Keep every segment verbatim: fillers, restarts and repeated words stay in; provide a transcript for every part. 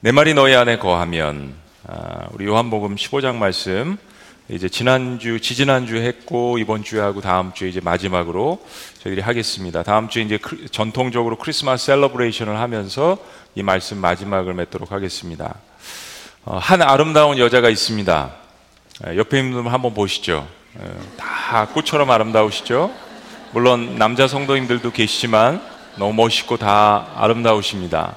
내 말이 너희 안에 거하면, 아, 우리 요한복음 십오 장 말씀, 이제 지난주, 지지난주 했고, 이번 주에 하고 다음 주에 이제 마지막으로 저희들이 하겠습니다. 다음 주에 이제 크리, 전통적으로 크리스마스 셀러브레이션을 하면서 이 말씀 마지막을 맺도록 하겠습니다. 어, 한 아름다운 여자가 있습니다. 옆에 있는 분 한번 보시죠. 다 꽃처럼 아름다우시죠? 물론 남자 성도님들도 계시지만 너무 멋있고 다 아름다우십니다.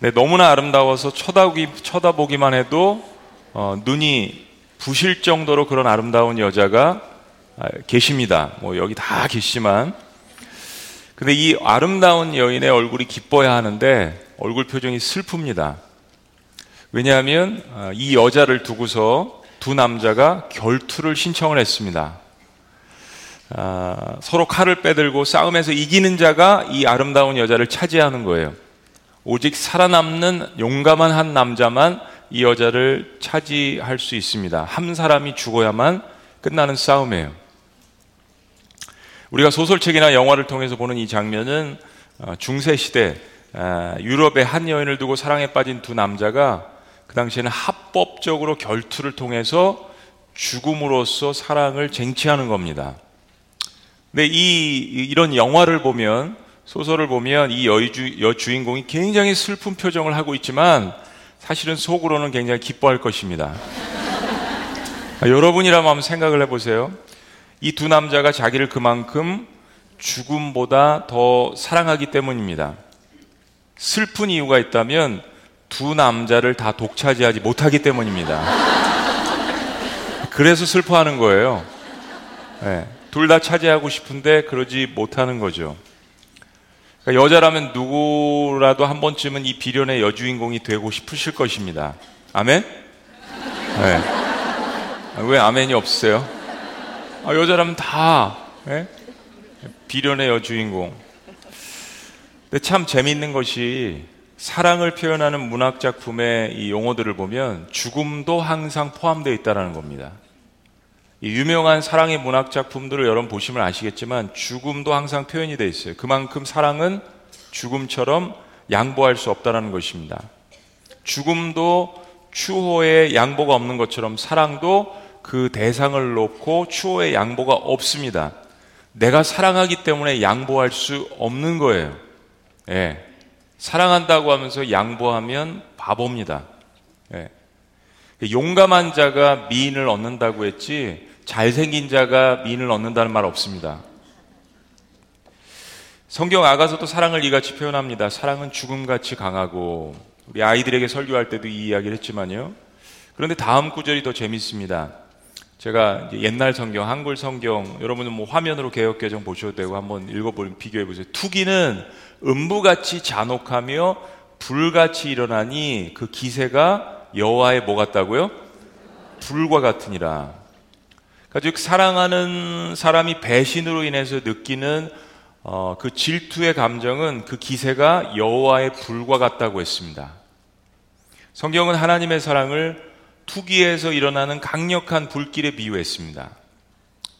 네, 너무나 아름다워서 쳐다보기, 쳐다보기만 해도 어, 눈이 부실 정도로 그런 아름다운 여자가 계십니다. 뭐 여기 다 계시지만, 근데 이 아름다운 여인의 얼굴이 기뻐야 하는데 얼굴 표정이 슬픕니다. 왜냐하면 이 여자를 두고서 두 남자가 결투를 신청을 했습니다. 아, 서로 칼을 빼들고 싸움에서 이기는 자가 이 아름다운 여자를 차지하는 거예요. 오직 살아남는 용감한 한 남자만 이 여자를 차지할 수 있습니다. 한 사람이 죽어야만 끝나는 싸움이에요. 우리가 소설책이나 영화를 통해서 보는 이 장면은 중세시대 유럽의 한 여인을 두고 사랑에 빠진 두 남자가 그 당시에는 합법적으로 결투를 통해서 죽음으로써 사랑을 쟁취하는 겁니다. 근데 이, 이런 영화를 보면, 소설을 보면 이 여주, 여주인공이 굉장히 슬픈 표정을 하고 있지만 사실은 속으로는 굉장히 기뻐할 것입니다. 여러분이라면 한번 생각을 해보세요. 이 두 남자가 자기를 그만큼 죽음보다 더 사랑하기 때문입니다. 슬픈 이유가 있다면 두 남자를 다 독차지하지 못하기 때문입니다. 그래서 슬퍼하는 거예요. 네, 둘 다 차지하고 싶은데 그러지 못하는 거죠. 여자라면 누구라도 한 번쯤은 이 비련의 여주인공이 되고 싶으실 것입니다. 아멘? 네. 왜 아멘이 없으세요? 아, 여자라면 다 네? 비련의 여주인공. 근데 참 재미있는 것이 사랑을 표현하는 문학작품의 이 용어들을 보면 죽음도 항상 포함되어 있다는 겁니다. 이 유명한 사랑의 문학 작품들을 여러분 보시면 아시겠지만 죽음도 항상 표현이 되어 있어요. 그만큼 사랑은 죽음처럼 양보할 수 없다는 것입니다. 죽음도 추호에 양보가 없는 것처럼 사랑도 그 대상을 놓고 추호에 양보가 없습니다. 내가 사랑하기 때문에 양보할 수 없는 거예요. 예. 사랑한다고 하면서 양보하면 바보입니다. 예. 용감한 자가 미인을 얻는다고 했지 잘생긴 자가 미인을 얻는다는 말 없습니다. 성경 아가서도 사랑을 이같이 표현합니다. 사랑은 죽음같이 강하고, 우리 아이들에게 설교할 때도 이 이야기를 했지만요. 그런데 다음 구절이 더 재밌습니다. 제가 옛날 성경, 한글 성경, 여러분은 뭐 화면으로 개역개정 보셔도 되고 한번 읽어보면 비교해보세요. 투기는 음부같이 잔혹하며 불같이 일어나니 그 기세가 여호와의 뭐 같다고요? 불과 같으니라. 그러니까 즉 사랑하는 사람이 배신으로 인해서 느끼는 어, 그 질투의 감정은 그 기세가 여호와의 불과 같다고 했습니다. 성경은 하나님의 사랑을 투기에서 일어나는 강력한 불길에 비유했습니다.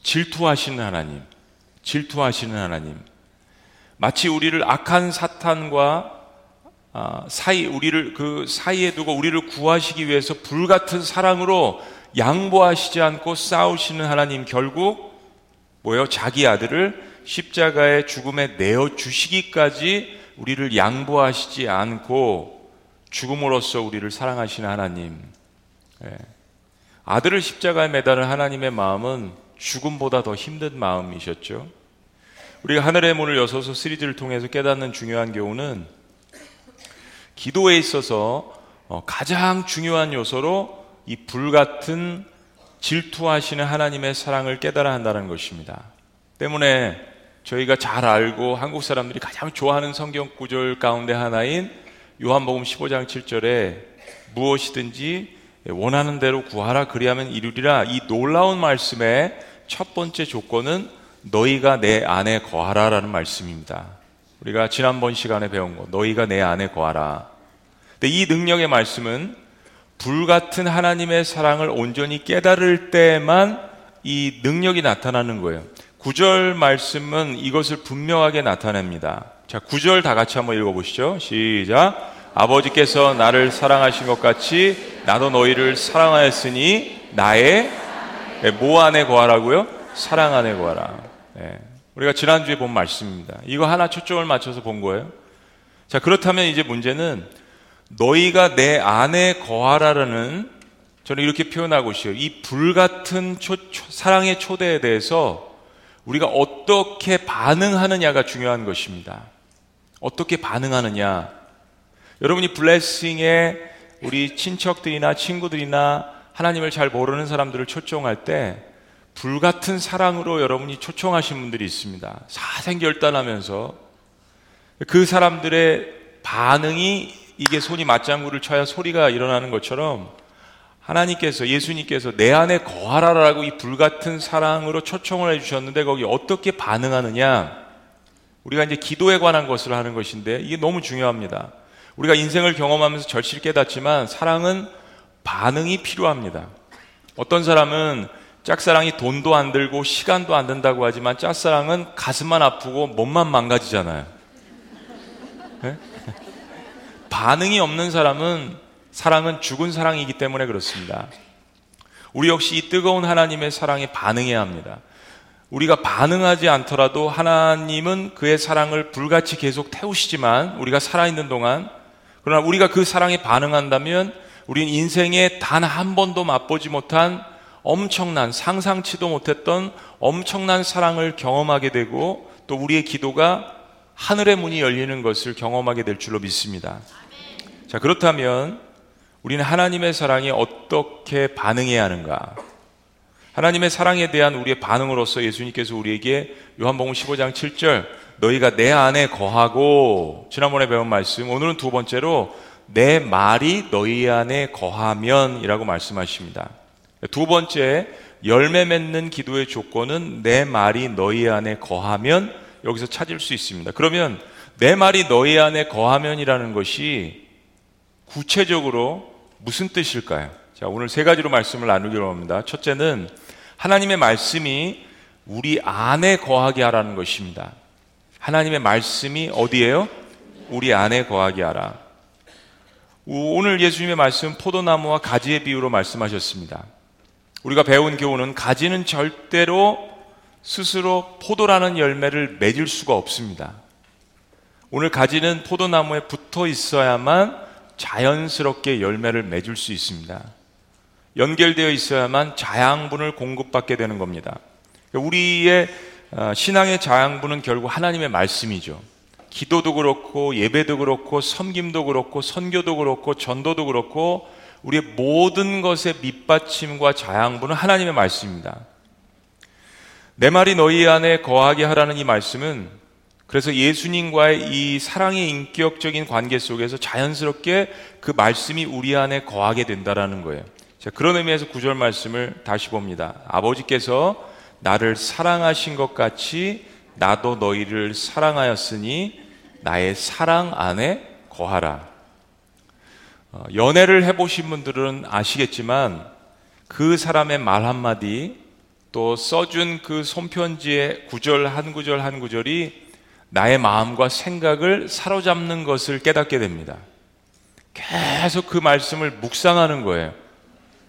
질투하시는 하나님, 질투하시는 하나님. 마치 우리를 악한 사탄과 아, 사이, 우리를 그 사이에 두고 우리를 구하시기 위해서 불같은 사랑으로 양보하시지 않고 싸우시는 하나님, 결국 뭐예요? 자기 아들을 십자가의 죽음에 내어주시기까지 우리를 양보하시지 않고 죽음으로써 우리를 사랑하시는 하나님. 예. 아들을 십자가에 매달은 하나님의 마음은 죽음보다 더 힘든 마음이셨죠. 우리가 하늘의 문을 여소서 시리즈를 통해서 깨닫는 중요한 교훈은 기도에 있어서 가장 중요한 요소로 이 불같은 질투하시는 하나님의 사랑을 깨달아야 한다는 것입니다. 때문에 저희가 잘 알고 한국 사람들이 가장 좋아하는 성경 구절 가운데 하나인 요한복음 십오 장 칠 절에 무엇이든지 원하는 대로 구하라 그리하면 이루리라, 이 놀라운 말씀의 첫 번째 조건은 너희가 내 안에 거하라라는 말씀입니다. 우리가 지난번 시간에 배운 거, 너희가 내 안에 거하라. 근데 이 능력의 말씀은 불같은 하나님의 사랑을 온전히 깨달을 때만 이 능력이 나타나는 거예요. 구 절 말씀은 이것을 분명하게 나타냅니다. 자, 구 절 다 같이 한번 읽어보시죠. 시작. 아버지께서 나를 사랑하신 것 같이 나도 너희를 사랑하였으니 나의 뭐 안에 거하라고요? 사랑 안에 거하라. 네. 우리가 지난주에 본 말씀입니다. 이거 하나 초점을 맞춰서 본 거예요. 자, 그렇다면 이제 문제는 너희가 내 안에 거하라라는, 저는 이렇게 표현하고 있어요. 이 불같은 초, 초, 사랑의 초대에 대해서 우리가 어떻게 반응하느냐가 중요한 것입니다. 어떻게 반응하느냐. 여러분이 블레싱에 우리 친척들이나 친구들이나 하나님을 잘 모르는 사람들을 초청할 때 불같은 사랑으로 여러분이 초청하신 분들이 있습니다. 사생결단하면서 그 사람들의 반응이, 이게 손이 맞장구를 쳐야 소리가 일어나는 것처럼 하나님께서, 예수님께서 내 안에 거하라라고 이 불같은 사랑으로 초청을 해주셨는데 거기 어떻게 반응하느냐. 우리가 이제 기도에 관한 것을 하는 것인데 이게 너무 중요합니다. 우리가 인생을 경험하면서 절실히 깨닫지만 사랑은 반응이 필요합니다. 어떤 사람은 짝사랑이 돈도 안 들고 시간도 안 든다고 하지만 짝사랑은 가슴만 아프고 몸만 망가지잖아요. 네? 반응이 없는 사람은, 사랑은 죽은 사랑이기 때문에 그렇습니다. 우리 역시 이 뜨거운 하나님의 사랑에 반응해야 합니다. 우리가 반응하지 않더라도 하나님은 그의 사랑을 불같이 계속 태우시지만 우리가 살아있는 동안, 그러나 우리가 그 사랑에 반응한다면 우리는 인생에 단 한 번도 맛보지 못한 엄청난, 상상치도 못했던 엄청난 사랑을 경험하게 되고 또 우리의 기도가 하늘의 문이 열리는 것을 경험하게 될 줄로 믿습니다. 자, 그렇다면 우리는 하나님의 사랑에 어떻게 반응해야 하는가? 하나님의 사랑에 대한 우리의 반응으로서 예수님께서 우리에게 요한복음 십오 장 칠 절 너희가 내 안에 거하고, 지난번에 배운 말씀, 오늘은 두 번째로 내 말이 너희 안에 거하면 이라고 말씀하십니다. 두 번째, 열매 맺는 기도의 조건은 내 말이 너희 안에 거하면, 여기서 찾을 수 있습니다. 그러면 내 말이 너희 안에 거하면이라는 것이 구체적으로 무슨 뜻일까요? 자, 오늘 세 가지로 말씀을 나누기로 합니다. 첫째는 하나님의 말씀이 우리 안에 거하게 하라는 것입니다. 하나님의 말씀이 어디예요? 우리 안에 거하게 하라. 오늘 예수님의 말씀, 포도나무와 가지의 비유로 말씀하셨습니다. 우리가 배운 교훈은 가지는 절대로 스스로 포도라는 열매를 맺을 수가 없습니다. 오늘 가지는 포도나무에 붙어 있어야만 자연스럽게 열매를 맺을 수 있습니다. 연결되어 있어야만 자양분을 공급받게 되는 겁니다. 우리의 신앙의 자양분은 결국 하나님의 말씀이죠. 기도도 그렇고 예배도 그렇고 섬김도 그렇고 선교도 그렇고 전도도 그렇고 우리의 모든 것의 밑받침과 자양분은 하나님의 말씀입니다. 내 말이 너희 안에 거하게 하라는 이 말씀은 그래서 예수님과의 이 사랑의 인격적인 관계 속에서 자연스럽게 그 말씀이 우리 안에 거하게 된다라는 거예요. 자, 그런 의미에서 구절 말씀을 다시 봅니다. 아버지께서 나를 사랑하신 것 같이 나도 너희를 사랑하였으니 나의 사랑 안에 거하라. 연애를 해보신 분들은 아시겠지만 그 사람의 말 한마디, 또 써준 그 손편지의 구절 한 구절 한 구절이 나의 마음과 생각을 사로잡는 것을 깨닫게 됩니다. 계속 그 말씀을 묵상하는 거예요.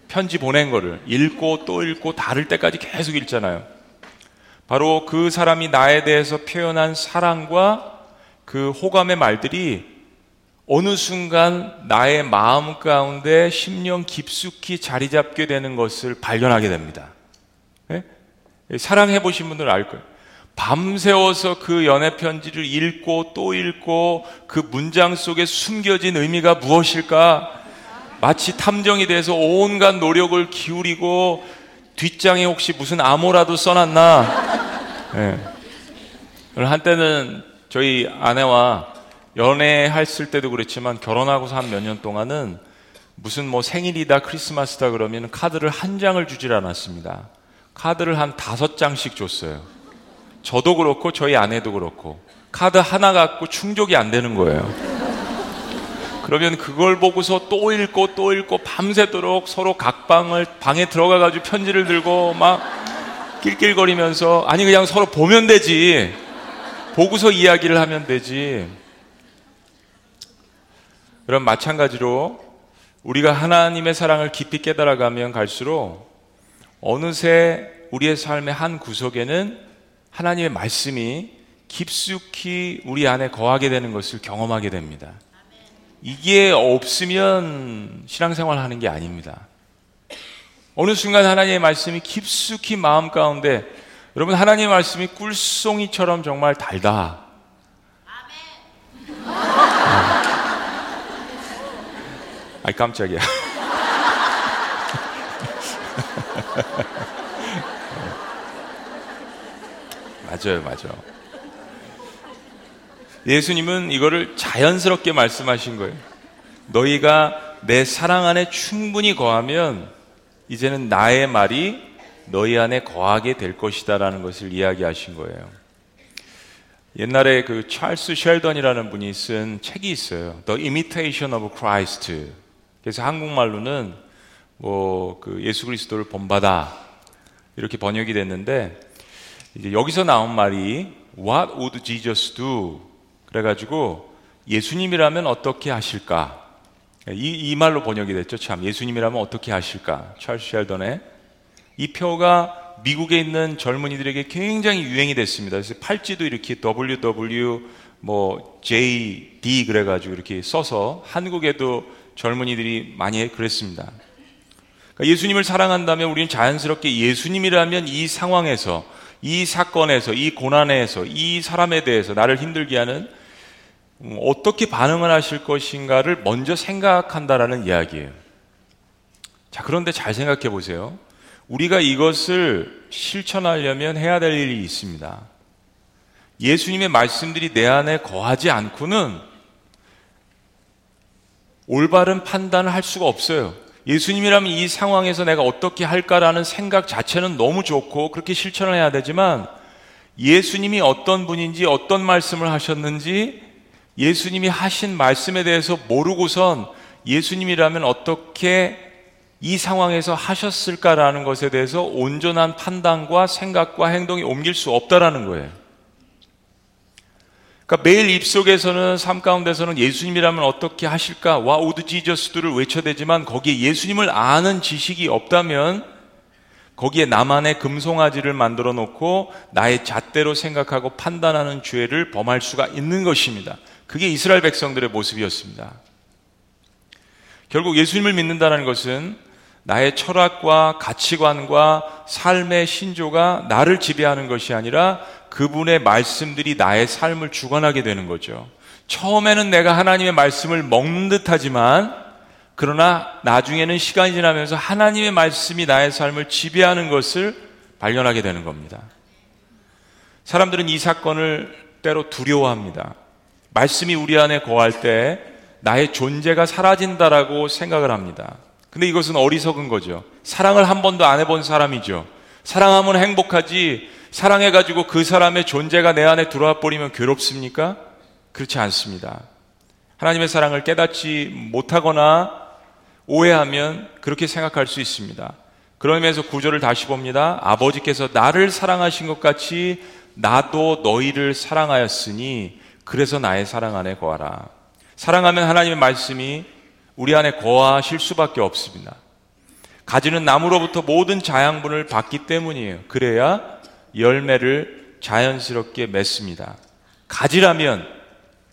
편지 보낸 거를 읽고 또 읽고 다를 때까지 계속 읽잖아요. 바로 그 사람이 나에 대해서 표현한 사랑과 그 호감의 말들이 어느 순간 나의 마음 가운데 심령 깊숙이 자리 잡게 되는 것을 발견하게 됩니다. 네? 사랑해 보신 분들은 알 거예요. 밤새워서 그 연애 편지를 읽고 또 읽고 그 문장 속에 숨겨진 의미가 무엇일까? 마치 탐정이 돼서 온갖 노력을 기울이고 뒷장에 혹시 무슨 암호라도 써놨나? 네. 한때는 저희 아내와 연애했을 때도 그렇지만 결혼하고서 한 몇 년 동안은 무슨 뭐 생일이다 크리스마스다 그러면 카드를 한 장을 주질 않았습니다. 카드를 한 다섯 장씩 줬어요. 저도 그렇고 저희 아내도 그렇고 카드 하나 갖고 충족이 안 되는 거예요. 그러면 그걸 보고서 또 읽고 또 읽고 밤새도록 서로 각 방을 방에 들어가가지고 편지를 들고 막 낄낄거리면서, 아니 그냥 서로 보면 되지, 보고서 이야기를 하면 되지. 그럼 마찬가지로 우리가 하나님의 사랑을 깊이 깨달아가면 갈수록 어느새 우리의 삶의 한 구석에는 하나님의 말씀이 깊숙이 우리 안에 거하게 되는 것을 경험하게 됩니다. 이게 없으면 신앙생활 하는 게 아닙니다. 어느 순간 하나님의 말씀이 깊숙이 마음 가운데, 여러분 하나님의 말씀이 꿀송이처럼 정말 달다. 아멘. 아이 깜짝이야. 맞아요, 맞아요. 예수님은 이거를 자연스럽게 말씀하신 거예요. 너희가 내 사랑 안에 충분히 거하면 이제는 나의 말이 너희 안에 거하게 될 것이다 라는 것을 이야기하신 거예요. 옛날에 그 찰스 셸던이라는 분이 쓴 책이 있어요. The Imitation of Christ. 그래서 한국말로는 뭐 그 예수 그리스도를 본받아 이렇게 번역이 됐는데, 이제 여기서 나온 말이 What would Jesus do? 그래가지고 예수님이라면 어떻게 하실까? 이, 이 말로 번역이 됐죠. 참, 예수님이라면 어떻게 하실까? 찰스 셸던의 이 표가 미국에 있는 젊은이들에게 굉장히 유행이 됐습니다. 그래서 팔찌도 이렇게 더블유 더블유 뭐 제이 디 그래가지고 이렇게 써서 한국에도 젊은이들이 많이 그랬습니다. 그러니까 예수님을 사랑한다면 우리는 자연스럽게 예수님이라면 이 상황에서, 이 사건에서, 이 고난에서, 이 사람에 대해서 나를 힘들게 하는 어떻게 반응을 하실 것인가를 먼저 생각한다라는 이야기예요. 자, 그런데 잘 생각해 보세요. 우리가 이것을 실천하려면 해야 될 일이 있습니다. 예수님의 말씀들이 내 안에 거하지 않고는 올바른 판단을 할 수가 없어요. 예수님이라면 이 상황에서 내가 어떻게 할까라는 생각 자체는 너무 좋고 그렇게 실천을 해야 되지만, 예수님이 어떤 분인지, 어떤 말씀을 하셨는지, 예수님이 하신 말씀에 대해서 모르고선 예수님이라면 어떻게 이 상황에서 하셨을까라는 것에 대해서 온전한 판단과 생각과 행동이 옮길 수 없다라는 거예요. 그러니까 매일 입속에서는, 삶 가운데서는 예수님이라면 어떻게 하실까, What would Jesus do를 외쳐대지만 거기에 예수님을 아는 지식이 없다면 거기에 나만의 금송아지를 만들어 놓고 나의 잣대로 생각하고 판단하는 죄를 범할 수가 있는 것입니다. 그게 이스라엘 백성들의 모습이었습니다. 결국 예수님을 믿는다는 것은 나의 철학과 가치관과 삶의 신조가 나를 지배하는 것이 아니라 그분의 말씀들이 나의 삶을 주관하게 되는 거죠. 처음에는 내가 하나님의 말씀을 먹는 듯하지만, 그러나 나중에는 시간이 지나면서 하나님의 말씀이 나의 삶을 지배하는 것을 발견하게 되는 겁니다. 사람들은 이 사건을 때로 두려워합니다. 말씀이 우리 안에 거할 때 나의 존재가 사라진다라고 생각을 합니다. 근데 이것은 어리석은 거죠. 사랑을 한 번도 안 해본 사람이죠. 사랑하면 행복하지, 사랑해가지고 그 사람의 존재가 내 안에 들어와 버리면 괴롭습니까? 그렇지 않습니다. 하나님의 사랑을 깨닫지 못하거나 오해하면 그렇게 생각할 수 있습니다. 그러면서 구절을 다시 봅니다. 아버지께서 나를 사랑하신 것 같이 나도 너희를 사랑하였으니 그래서 나의 사랑 안에 거하라. 사랑하면 하나님의 말씀이 우리 안에 거하실 수밖에 없습니다. 가지는 나무로부터 모든 자양분을 받기 때문이에요. 그래야 열매를 자연스럽게 맺습니다. 가지라면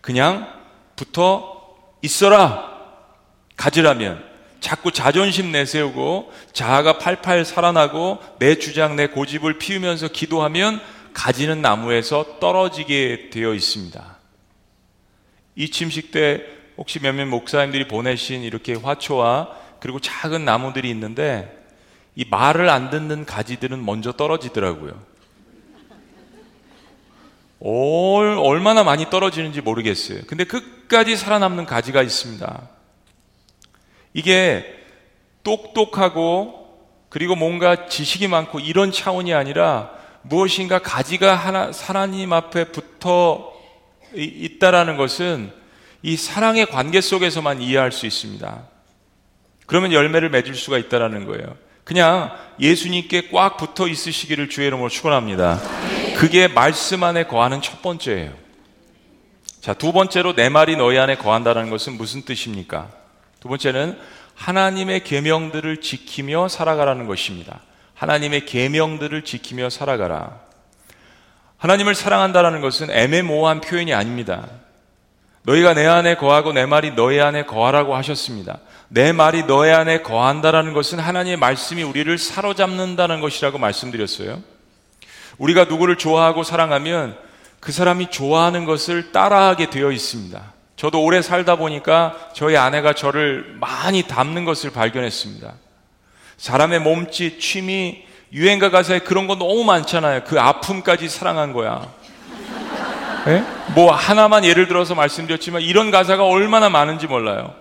그냥 붙어 있어라. 가지라면 자꾸 자존심 내세우고 자아가 팔팔 살아나고 내 주장, 내 고집을 피우면서 기도하면 가지는 나무에서 떨어지게 되어 있습니다. 이 침식 때 혹시 몇몇 목사님들이 보내신 이렇게 화초와 그리고 작은 나무들이 있는데, 이 말을 안 듣는 가지들은 먼저 떨어지더라고요. 얼, 얼마나 많이 떨어지는지 모르겠어요. 근데 끝까지 살아남는 가지가 있습니다. 이게 똑똑하고 그리고 뭔가 지식이 많고 이런 차원이 아니라 무엇인가 가지가 하나, 하나님 앞에 붙어 있다라는 것은 이 사랑의 관계 속에서만 이해할 수 있습니다. 그러면 열매를 맺을 수가 있다라는 거예요. 그냥 예수님께 꽉 붙어 있으시기를 주의 이름으로 축원합니다. 그게 말씀 안에 거하는 첫 번째예요. 자, 두 번째로 내 말이 너희 안에 거한다는 것은 무슨 뜻입니까? 두 번째는 하나님의 계명들을 지키며 살아가라는 것입니다. 하나님의 계명들을 지키며 살아가라. 하나님을 사랑한다라는 것은 애매모호한 표현이 아닙니다. 너희가 내 안에 거하고 내 말이 너희 안에 거하라고 하셨습니다. 내 말이 너희 안에 거한다라는 것은 하나님의 말씀이 우리를 사로잡는다는 것이라고 말씀드렸어요. 우리가 누구를 좋아하고 사랑하면 그 사람이 좋아하는 것을 따라하게 되어 있습니다. 저도 오래 살다 보니까 저희 아내가 저를 많이 닮는 것을 발견했습니다. 사람의 몸짓, 취미, 유행가 가사에 그런 거 너무 많잖아요. 그 아픔까지 사랑한 거야. 에? 뭐 하나만 예를 들어서 말씀드렸지만 이런 가사가 얼마나 많은지 몰라요.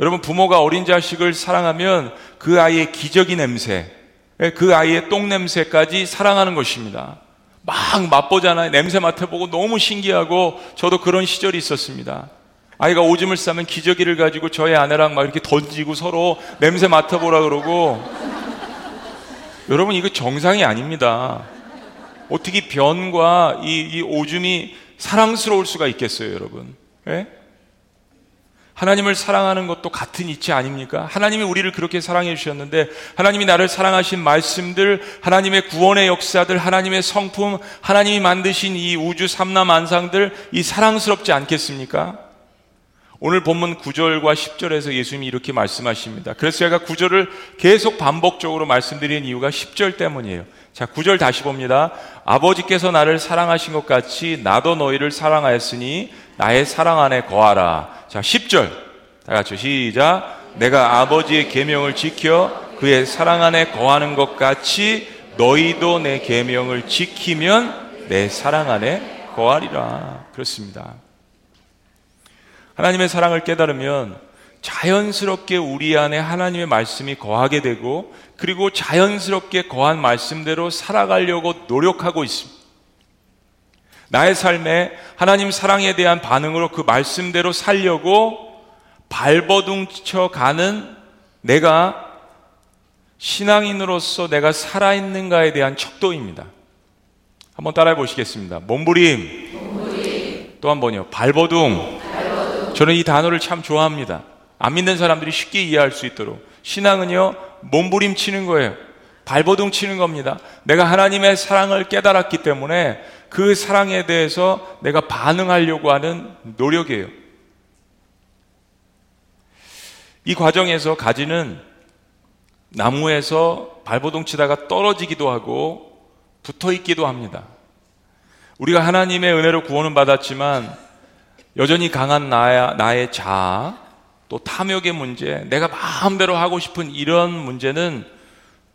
여러분, 부모가 어린 자식을 사랑하면 그 아이의 기저귀 냄새, 그 아이의 똥 냄새까지 사랑하는 것입니다. 막 맛보잖아요. 냄새 맡아보고 너무 신기하고, 저도 그런 시절이 있었습니다. 아이가 오줌을 싸면 기저귀를 가지고 저의 아내랑 막 이렇게 던지고 서로 냄새 맡아보라 그러고. 여러분, 이거 정상이 아닙니다. 어떻게 변과 이, 이 오줌이 사랑스러울 수가 있겠어요, 여러분? 예? 하나님을 사랑하는 것도 같은 이치 아닙니까? 하나님이 우리를 그렇게 사랑해 주셨는데, 하나님이 나를 사랑하신 말씀들, 하나님의 구원의 역사들, 하나님의 성품, 하나님이 만드신 이 우주 삼남 안상들, 이 사랑스럽지 않겠습니까? 오늘 본문 구 절과 십 절에서 예수님이 이렇게 말씀하십니다. 그래서 제가 구 절을 계속 반복적으로 말씀드리는 이유가 십 절 때문이에요. 자, 구 절 다시 봅니다. 아버지께서 나를 사랑하신 것 같이 나도 너희를 사랑하였으니 나의 사랑 안에 거하라. 자, 십 절 다 같이 시작. 내가 아버지의 계명을 지켜 그의 사랑 안에 거하는 것 같이 너희도 내 계명을 지키면 내 사랑 안에 거하리라. 그렇습니다. 하나님의 사랑을 깨달으면 자연스럽게 우리 안에 하나님의 말씀이 거하게 되고, 그리고 자연스럽게 거한 말씀대로 살아가려고 노력하고 있습니다. 나의 삶에 하나님 사랑에 대한 반응으로 그 말씀대로 살려고 발버둥쳐가는 내가 신앙인으로서 내가 살아있는가에 대한 척도입니다. 한번 따라해 보시겠습니다. 몸부림, 몸부림. 또 한 번요. 발버둥. 발버둥. 저는 이 단어를 참 좋아합니다. 안 믿는 사람들이 쉽게 이해할 수 있도록. 신앙은요, 몸부림 치는 거예요. 발버둥 치는 겁니다. 내가 하나님의 사랑을 깨달았기 때문에 그 사랑에 대해서 내가 반응하려고 하는 노력이에요. 이 과정에서 가지는 나무에서 발버둥 치다가 떨어지기도 하고 붙어 있기도 합니다. 우리가 하나님의 은혜로 구원은 받았지만 여전히 강한 나야, 나의 자아, 또 탐욕의 문제, 내가 마음대로 하고 싶은 이런 문제는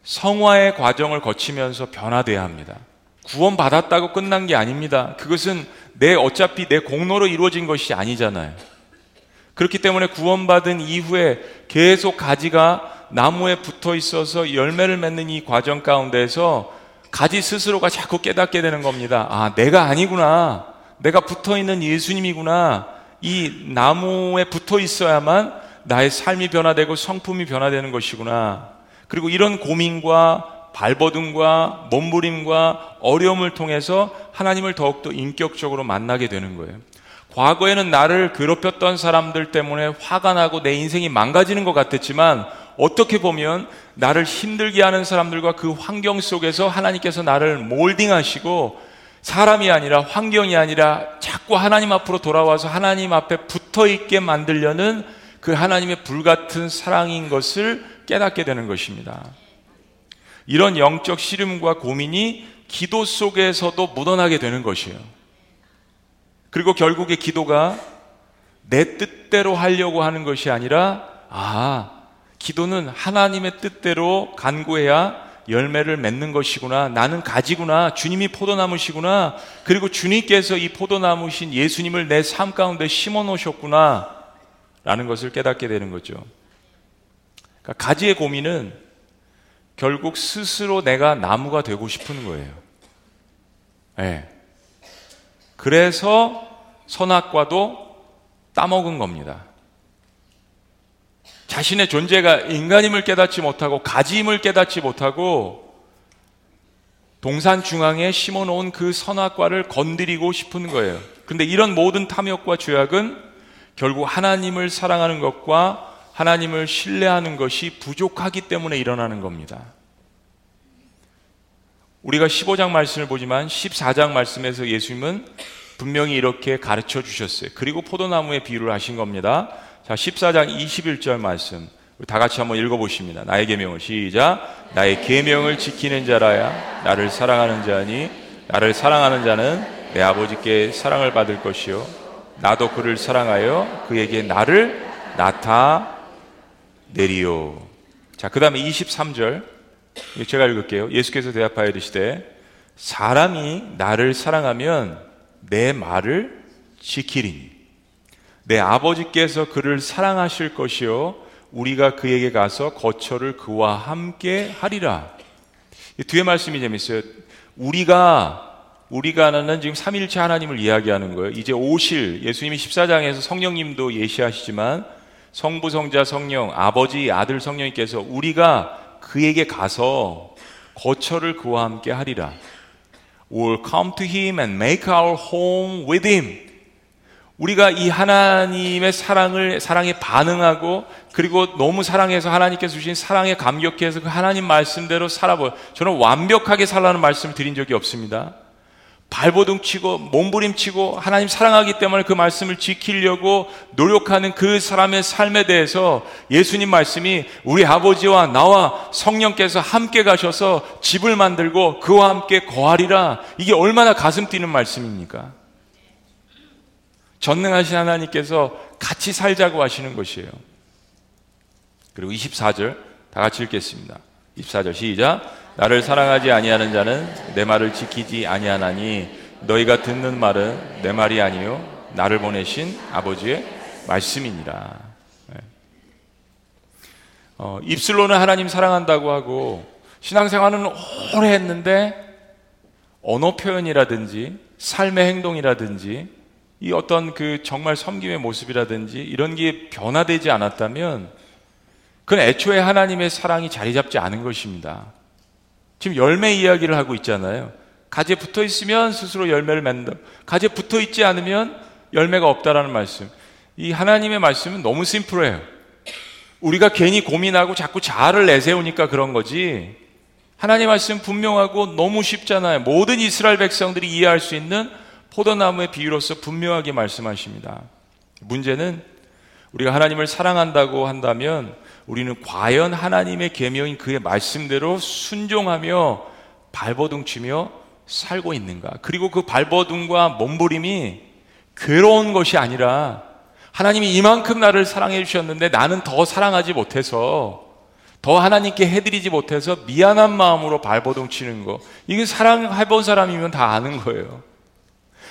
성화의 과정을 거치면서 변화되어야 합니다. 구원 받았다고 끝난 게 아닙니다. 그것은 내 어차피 내 공로로 이루어진 것이 아니잖아요. 그렇기 때문에 구원받은 이후에 계속 가지가 나무에 붙어 있어서 열매를 맺는 이 과정 가운데에서 가지 스스로가 자꾸 깨닫게 되는 겁니다. 아, 내가 아니구나. 내가 붙어 있는 예수님이구나. 이 나무에 붙어 있어야만 나의 삶이 변화되고 성품이 변화되는 것이구나. 그리고 이런 고민과 발버둥과 몸부림과 어려움을 통해서 하나님을 더욱더 인격적으로 만나게 되는 거예요. 과거에는 나를 괴롭혔던 사람들 때문에 화가 나고 내 인생이 망가지는 것 같았지만, 어떻게 보면 나를 힘들게 하는 사람들과 그 환경 속에서 하나님께서 나를 몰딩하시고, 사람이 아니라 환경이 아니라 자꾸 하나님 앞으로 돌아와서 하나님 앞에 붙어있게 만들려는 그 하나님의 불같은 사랑인 것을 깨닫게 되는 것입니다. 이런 영적 씨름과 고민이 기도 속에서도 묻어나게 되는 것이에요. 그리고 결국에 기도가 내 뜻대로 하려고 하는 것이 아니라, 아, 기도는 하나님의 뜻대로 간구해야 열매를 맺는 것이구나. 나는 가지구나. 주님이 포도나무시구나. 그리고 주님께서 이 포도나무신 예수님을 내 삶 가운데 심어 놓으셨구나 라는 것을 깨닫게 되는 거죠. 그러니까 가지의 고민은 결국 스스로 내가 나무가 되고 싶은 거예요. 네. 그래서 선악과도 따먹은 겁니다. 자신의 존재가 인간임을 깨닫지 못하고 가지임을 깨닫지 못하고 동산 중앙에 심어놓은 그 선악과를 건드리고 싶은 거예요. 근데 이런 모든 탐욕과 죄악은 결국 하나님을 사랑하는 것과 하나님을 신뢰하는 것이 부족하기 때문에 일어나는 겁니다. 우리가 십오 장 말씀을 보지만 십사 장 말씀에서 예수님은 분명히 이렇게 가르쳐 주셨어요. 그리고 포도나무의 비유를 하신 겁니다. 자, 십사 장 이십일 절 말씀 다 같이 한번 읽어보십니다. 나의 계명을 시작. 나의 계명을 지키는 자라야 나를 사랑하는 자니 나를 사랑하는 자는 내 아버지께 사랑을 받을 것이요 나도 그를 사랑하여 그에게 나를 나타내리요. 자, 그 다음에 이십삼 절 제가 읽을게요. 예수께서 대답하여 이르시되 사람이 나를 사랑하면 내 말을 지키리니 내 아버지께서 그를 사랑하실 것이요 우리가 그에게 가서 거처를 그와 함께 하리라. 이 뒤에 말씀이 재밌어요. 우리가 우리가는 지금 삼일체 하나님을 이야기하는 거예요. 이제 오실 예수님이 십사 장에서 성령님도 예시하시지만 성부, 성자, 성령, 아버지, 아들, 성령님께서 우리가 그에게 가서 거처를 그와 함께 하리라. We'll come to him and make our home with him. 우리가 이 하나님의 사랑을, 사랑에 반응하고, 그리고 너무 사랑해서 하나님께서 주신 사랑에 감격해서 그 하나님 말씀대로 살아보여. 저는 완벽하게 살라는 말씀을 드린 적이 없습니다. 발버둥 치고, 몸부림치고, 하나님 사랑하기 때문에 그 말씀을 지키려고 노력하는 그 사람의 삶에 대해서 예수님 말씀이 우리 아버지와 나와 성령께서 함께 가셔서 집을 만들고 그와 함께 거하리라. 이게 얼마나 가슴 뛰는 말씀입니까? 전능하신 하나님께서 같이 살자고 하시는 것이에요. 그리고 이십사 절 다 같이 읽겠습니다. 이십사 절 시작. 나를 사랑하지 아니하는 자는 내 말을 지키지 아니하나니 너희가 듣는 말은 내 말이 아니요 나를 보내신 아버지의 말씀이니라. 어, 입술로는 하나님 사랑한다고 하고 신앙생활은 오래 했는데 언어 표현이라든지 삶의 행동이라든지 이 어떤 그 정말 섬김의 모습이라든지 이런 게 변화되지 않았다면 그건 애초에 하나님의 사랑이 자리 잡지 않은 것입니다. 지금 열매 이야기를 하고 있잖아요. 가지에 붙어 있으면 스스로 열매를 맺는다. 가지에 붙어 있지 않으면 열매가 없다라는 말씀. 이 하나님의 말씀은 너무 심플해요. 우리가 괜히 고민하고 자꾸 자아를 내세우니까 그런 거지. 하나님의 말씀 분명하고 너무 쉽잖아요. 모든 이스라엘 백성들이 이해할 수 있는 포도나무의 비유로서 분명하게 말씀하십니다. 문제는 우리가 하나님을 사랑한다고 한다면 우리는 과연 하나님의 계명인 그의 말씀대로 순종하며 발버둥치며 살고 있는가? 그리고 그 발버둥과 몸부림이 괴로운 것이 아니라 하나님이 이만큼 나를 사랑해 주셨는데 나는 더 사랑하지 못해서 더 하나님께 해드리지 못해서 미안한 마음으로 발버둥치는 거, 이건 사랑해본 사람이면 다 아는 거예요.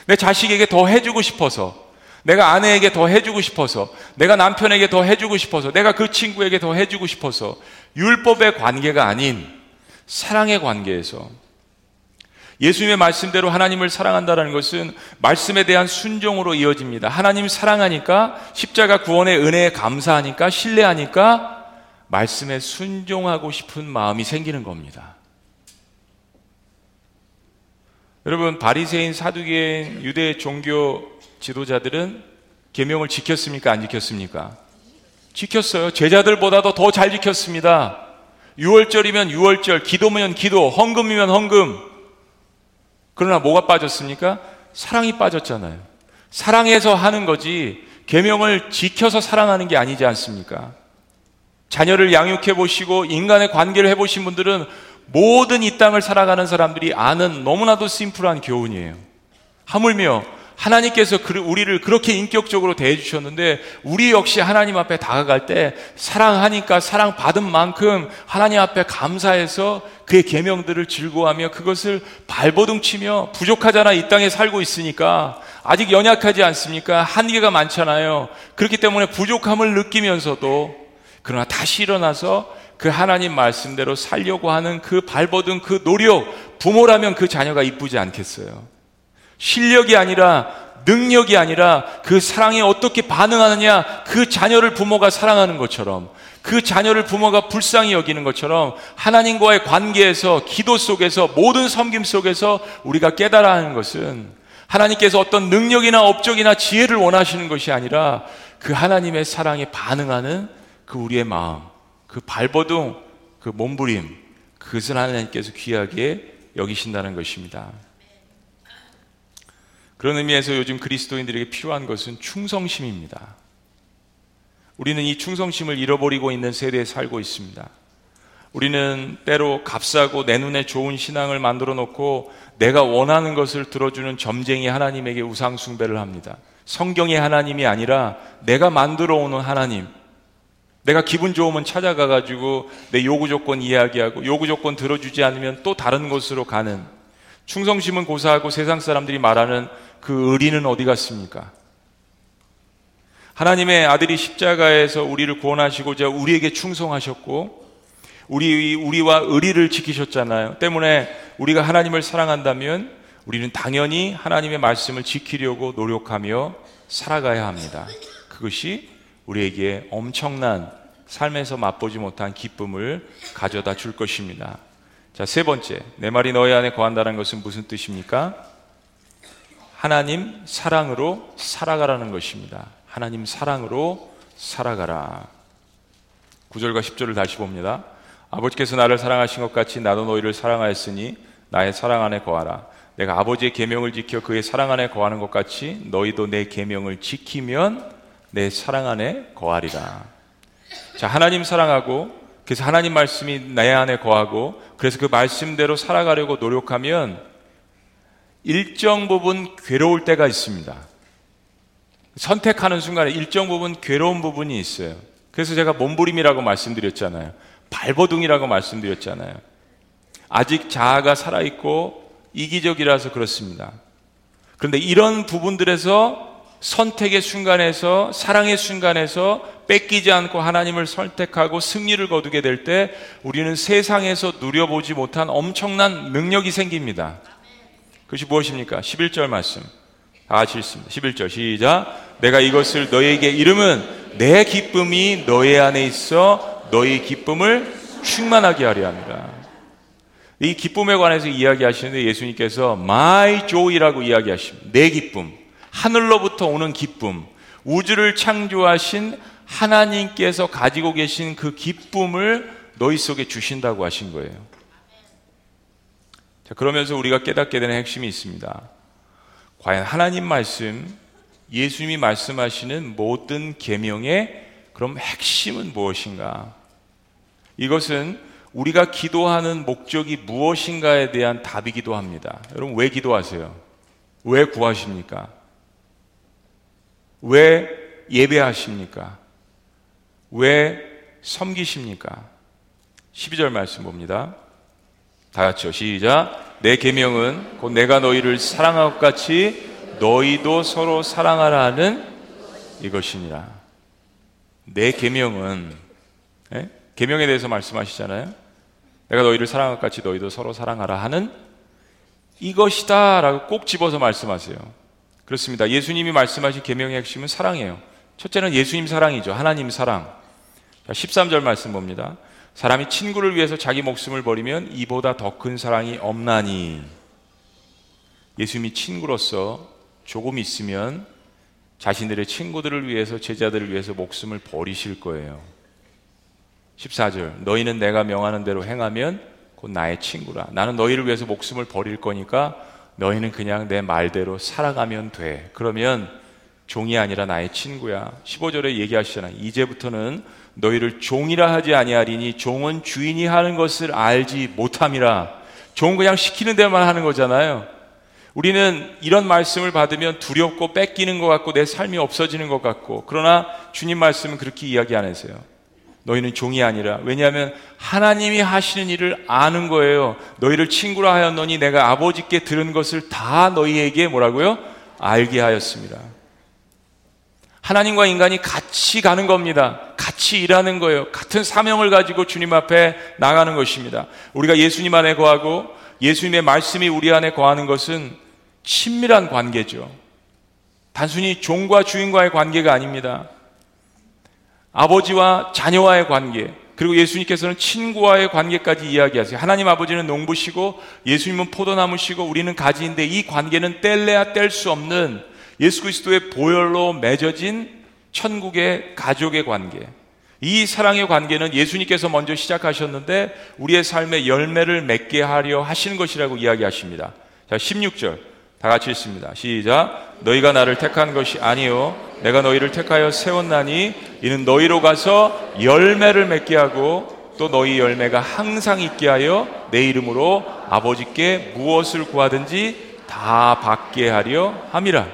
내 자식에게 더 해주고 싶어서, 내가 아내에게 더 해주고 싶어서, 내가 남편에게 더 해주고 싶어서, 내가 그 친구에게 더 해주고 싶어서, 율법의 관계가 아닌 사랑의 관계에서. 예수님의 말씀대로 하나님을 사랑한다는 것은 말씀에 대한 순종으로 이어집니다. 하나님 사랑하니까, 십자가 구원의 은혜에 감사하니까, 신뢰하니까 말씀에 순종하고 싶은 마음이 생기는 겁니다. 여러분, 바리새인, 사두개인, 유대 종교 지도자들은 계명을 지켰습니까? 안 지켰습니까? 지켰어요. 제자들보다도 더 잘 지켰습니다. 유월절이면 유월절, 기도면 기도, 헌금이면 헌금. 그러나 뭐가 빠졌습니까? 사랑이 빠졌잖아요. 사랑해서 하는 거지 계명을 지켜서 사랑하는 게 아니지 않습니까? 자녀를 양육해 보시고 인간의 관계를 해 보신 분들은 모든 이 땅을 살아가는 사람들이 아는 너무나도 심플한 교훈이에요. 하물며 하나님께서 우리를 그렇게 인격적으로 대해주셨는데 우리 역시 하나님 앞에 다가갈 때 사랑하니까 사랑받은 만큼 하나님 앞에 감사해서 그의 계명들을 즐거워하며 그것을 발버둥치며, 부족하잖아, 이 땅에 살고 있으니까, 아직 연약하지 않습니까? 한계가 많잖아요. 그렇기 때문에 부족함을 느끼면서도 그러나 다시 일어나서 그 하나님 말씀대로 살려고 하는 그 발버둥, 그 노력, 부모라면 그 자녀가 이쁘지 않겠어요? 실력이 아니라, 능력이 아니라 그 사랑에 어떻게 반응하느냐, 그 자녀를 부모가 사랑하는 것처럼, 그 자녀를 부모가 불쌍히 여기는 것처럼 하나님과의 관계에서, 기도 속에서, 모든 섬김 속에서 우리가 깨달아야 하는 것은 하나님께서 어떤 능력이나 업적이나 지혜를 원하시는 것이 아니라 그 하나님의 사랑에 반응하는 그 우리의 마음, 그 발버둥, 그 몸부림, 그것을 하나님께서 귀하게 여기신다는 것입니다. 그런 의미에서 요즘 그리스도인들에게 필요한 것은 충성심입니다. 우리는 이 충성심을 잃어버리고 있는 세대에 살고 있습니다. 우리는 때로 값싸고 내 눈에 좋은 신앙을 만들어 놓고 내가 원하는 것을 들어주는 점쟁이 하나님에게 우상 숭배를 합니다. 성경의 하나님이 아니라 내가 만들어 오는 하나님, 내가 기분 좋으면 찾아가가지고 내 요구 조건 이야기하고 요구 조건 들어주지 않으면 또 다른 곳으로 가는, 충성심은 고사하고 세상 사람들이 말하는 그 의리는 어디 갔습니까? 하나님의 아들이 십자가에서 우리를 구원하시고자 우리에게 충성하셨고 우리, 우리와 의리를 지키셨잖아요. 때문에 우리가 하나님을 사랑한다면 우리는 당연히 하나님의 말씀을 지키려고 노력하며 살아가야 합니다. 그것이 우리에게 엄청난 삶에서 맛보지 못한 기쁨을 가져다 줄 것입니다. 자, 세 번째, 내 말이 너희 안에 거한다는 것은 무슨 뜻입니까? 하나님 사랑으로 살아가라는 것입니다. 하나님 사랑으로 살아가라. 구 절과 십 절을 다시 봅니다. 아버지께서 나를 사랑하신 것 같이 나도 너희를 사랑하였으니 나의 사랑 안에 거하라. 내가 아버지의 계명을 지켜 그의 사랑 안에 거하는 것 같이 너희도 내 계명을 지키면 내 사랑 안에 거하리라. 자, 하나님 사랑하고, 그래서 하나님 말씀이 내 안에 거하고, 그래서 그 말씀대로 살아가려고 노력하면 일정 부분 괴로울 때가 있습니다. 선택하는 순간에 일정 부분 괴로운 부분이 있어요. 그래서 제가 몸부림이라고 말씀드렸잖아요. 발버둥이라고 말씀드렸잖아요. 아직 자아가 살아있고 이기적이라서 그렇습니다. 그런데 이런 부분들에서, 선택의 순간에서, 사랑의 순간에서 뺏기지 않고 하나님을 선택하고 승리를 거두게 될 때 우리는 세상에서 누려보지 못한 엄청난 능력이 생깁니다. 그것이 무엇입니까? 십일 절 말씀 다 같이 읽습니다. 십일 절 시작. 내가 이것을 너희에게 이름은 내 기쁨이 너희 안에 있어 너희 기쁨을 충만하게 하려 합니다. 이 기쁨에 관해서 이야기하시는데 예수님께서 My joy라고 이야기하십니다. 내 기쁨, 하늘로부터 오는 기쁨, 우주를 창조하신 하나님께서 가지고 계신 그 기쁨을 너희 속에 주신다고 하신 거예요. 자, 그러면서 우리가 깨닫게 되는 핵심이 있습니다. 과연 하나님 말씀, 예수님이 말씀하시는 모든 계명의 그럼 핵심은 무엇인가? 이것은 우리가 기도하는 목적이 무엇인가에 대한 답이기도 합니다. 여러분, 왜 기도하세요? 왜 구하십니까? 왜 예배하십니까? 왜 섬기십니까? 십이 절 말씀 봅니다. 다 같이요. 시작. 내 계명은 곧 내가 너희를 사랑하고 같이 너희도 서로 사랑하라 하는 이것이니라. 내 계명은, 예? 계명에 대해서 말씀하시잖아요. 내가 너희를 사랑하고 같이 너희도 서로 사랑하라 하는 이것이다 라고 꼭 집어서 말씀하세요. 그렇습니다. 예수님이 말씀하신 계명의 핵심은 사랑이에요. 첫째는 예수님 사랑이죠. 하나님 사랑. 자, 십삼 절 말씀 봅니다. 사람이 친구를 위해서 자기 목숨을 버리면 이보다 더 큰 사랑이 없나니. 예수님이 친구로서 조금 있으면 자신들의 친구들을 위해서, 제자들을 위해서 목숨을 버리실 거예요. 십사 절, 너희는 내가 명하는 대로 행하면 곧 나의 친구라. 나는 너희를 위해서 목숨을 버릴 거니까 너희는 그냥 내 말대로 살아가면 돼. 그러면 종이 아니라 나의 친구야. 십오 절에 얘기하시잖아요. 이제부터는 너희를 종이라 하지 아니하리니 종은 주인이 하는 것을 알지 못함이라. 종은 그냥 시키는 대로만 하는 거잖아요. 우리는 이런 말씀을 받으면 두렵고 뺏기는 것 같고 내 삶이 없어지는 것 같고, 그러나 주님 말씀은 그렇게 이야기 안 하세요. 너희는 종이 아니라. 왜냐하면 하나님이 하시는 일을 아는 거예요. 너희를 친구라 하였노니 내가 아버지께 들은 것을 다 너희에게 뭐라고요? 알게 하였습니다. 하나님과 인간이 같이 가는 겁니다. 같이 일하는 거예요. 같은 사명을 가지고 주님 앞에 나가는 것입니다. 우리가 예수님 안에 거하고 예수님의 말씀이 우리 안에 거하는 것은 친밀한 관계죠. 단순히 종과 주인과의 관계가 아닙니다. 아버지와 자녀와의 관계, 그리고 예수님께서는 친구와의 관계까지 이야기하세요. 하나님 아버지는 농부시고 예수님은 포도나무시고 우리는 가지인데, 이 관계는 뗄래야 뗄 수 없는 예수 그리스도의 보혈로 맺어진 천국의 가족의 관계, 이 사랑의 관계는 예수님께서 먼저 시작하셨는데 우리의 삶의 열매를 맺게 하려 하시는 것이라고 이야기하십니다. 자, 십육 절 다 같이 읽습니다. 시작. 너희가 나를 택한 것이 아니요 내가 너희를 택하여 세웠나니 이는 너희로 가서 열매를 맺게 하고 또 너희 열매가 항상 있게 하여 내 이름으로 아버지께 무엇을 구하든지 다 받게 하려 함이라.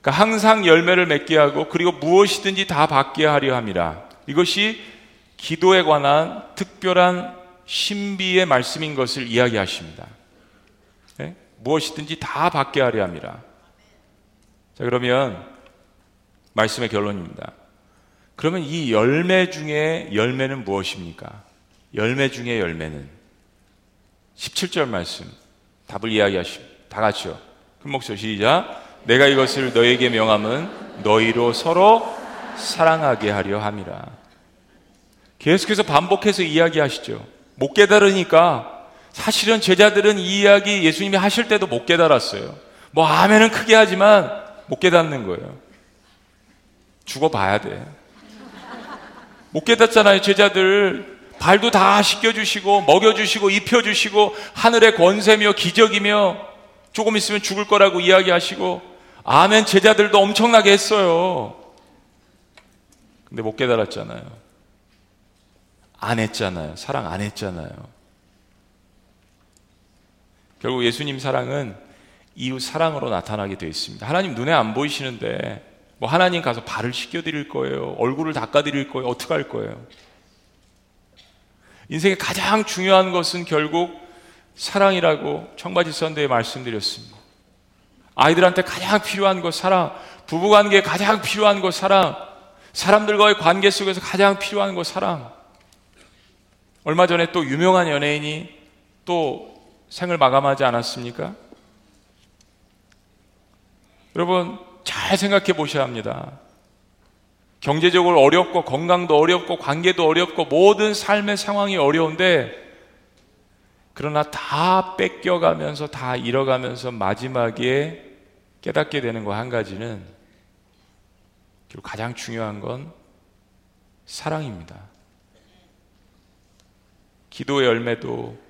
그러니까 항상 열매를 맺게 하고 그리고 무엇이든지 다 받게 하려 함이라. 이것이 기도에 관한 특별한 신비의 말씀인 것을 이야기하십니다. 네? 무엇이든지 다 받게 하려 함이라. 자, 그러면 말씀의 결론입니다. 그러면 이 열매 중에 열매는 무엇입니까? 열매 중에 열매는 십칠 절 말씀 답을 이야기하십니다. 다 같이요. 큰 목소리 시작. 내가 이것을 너에게 명함은 너희로 서로 사랑하게 하려 함이라. 계속해서 반복해서 이야기하시죠. 못 깨달으니까 사실은 제자들은 이 이야기 예수님이 하실 때도 못 깨달았어요. 뭐 아멘은 크게 하지만 못 깨닫는 거예요. 죽어봐야 돼. 못 깨닫잖아요. 제자들 발도 다 씻겨주시고 먹여주시고 입혀주시고 하늘의 권세며 기적이며 조금 있으면 죽을 거라고 이야기하시고 아멘 제자들도 엄청나게 했어요. 근데 못 깨달았잖아요. 안 했잖아요. 사랑 안 했잖아요. 결국 예수님 사랑은 이웃 사랑으로 나타나게 되어 있습니다. 하나님 눈에 안 보이시는데 뭐 하나님 가서 발을 씻겨드릴 거예요, 얼굴을 닦아드릴 거예요, 어떻게 할 거예요? 인생의 가장 중요한 것은 결국 사랑이라고 청바지선대에 말씀드렸습니다. 아이들한테 가장 필요한 것 사랑, 부부관계에 가장 필요한 것 사랑, 사람들과의 관계 속에서 가장 필요한 것 사랑. 얼마 전에 또 유명한 연예인이 또 생을 마감하지 않았습니까? 여러분 잘 생각해 보셔야 합니다. 경제적으로 어렵고 건강도 어렵고 관계도 어렵고 모든 삶의 상황이 어려운데, 그러나 다 뺏겨가면서 다 잃어가면서 마지막에 깨닫게 되는 거 한 가지는 결국 가장 중요한 건 사랑입니다. 기도의 열매도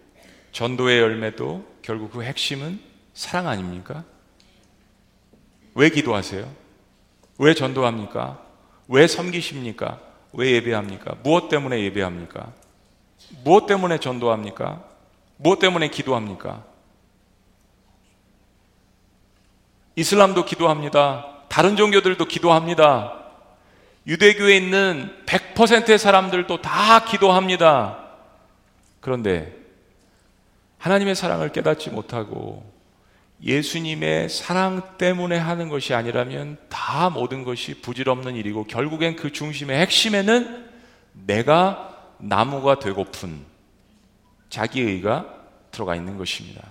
전도의 열매도 결국 그 핵심은 사랑 아닙니까? 왜 기도하세요? 왜 전도합니까? 왜 섬기십니까? 왜 예배합니까? 무엇 때문에 예배합니까? 무엇 때문에 전도합니까? 무엇 때문에 기도합니까? 이슬람도 기도합니다. 다른 종교들도 기도합니다. 유대교에 있는 백 퍼센트의 사람들도 다 기도합니다. 그런데 하나님의 사랑을 깨닫지 못하고 예수님의 사랑 때문에 하는 것이 아니라면 다 모든 것이 부질없는 일이고, 결국엔 그 중심의 핵심에는 내가 나무가 되고픈 자기의가 들어가 있는 것입니다.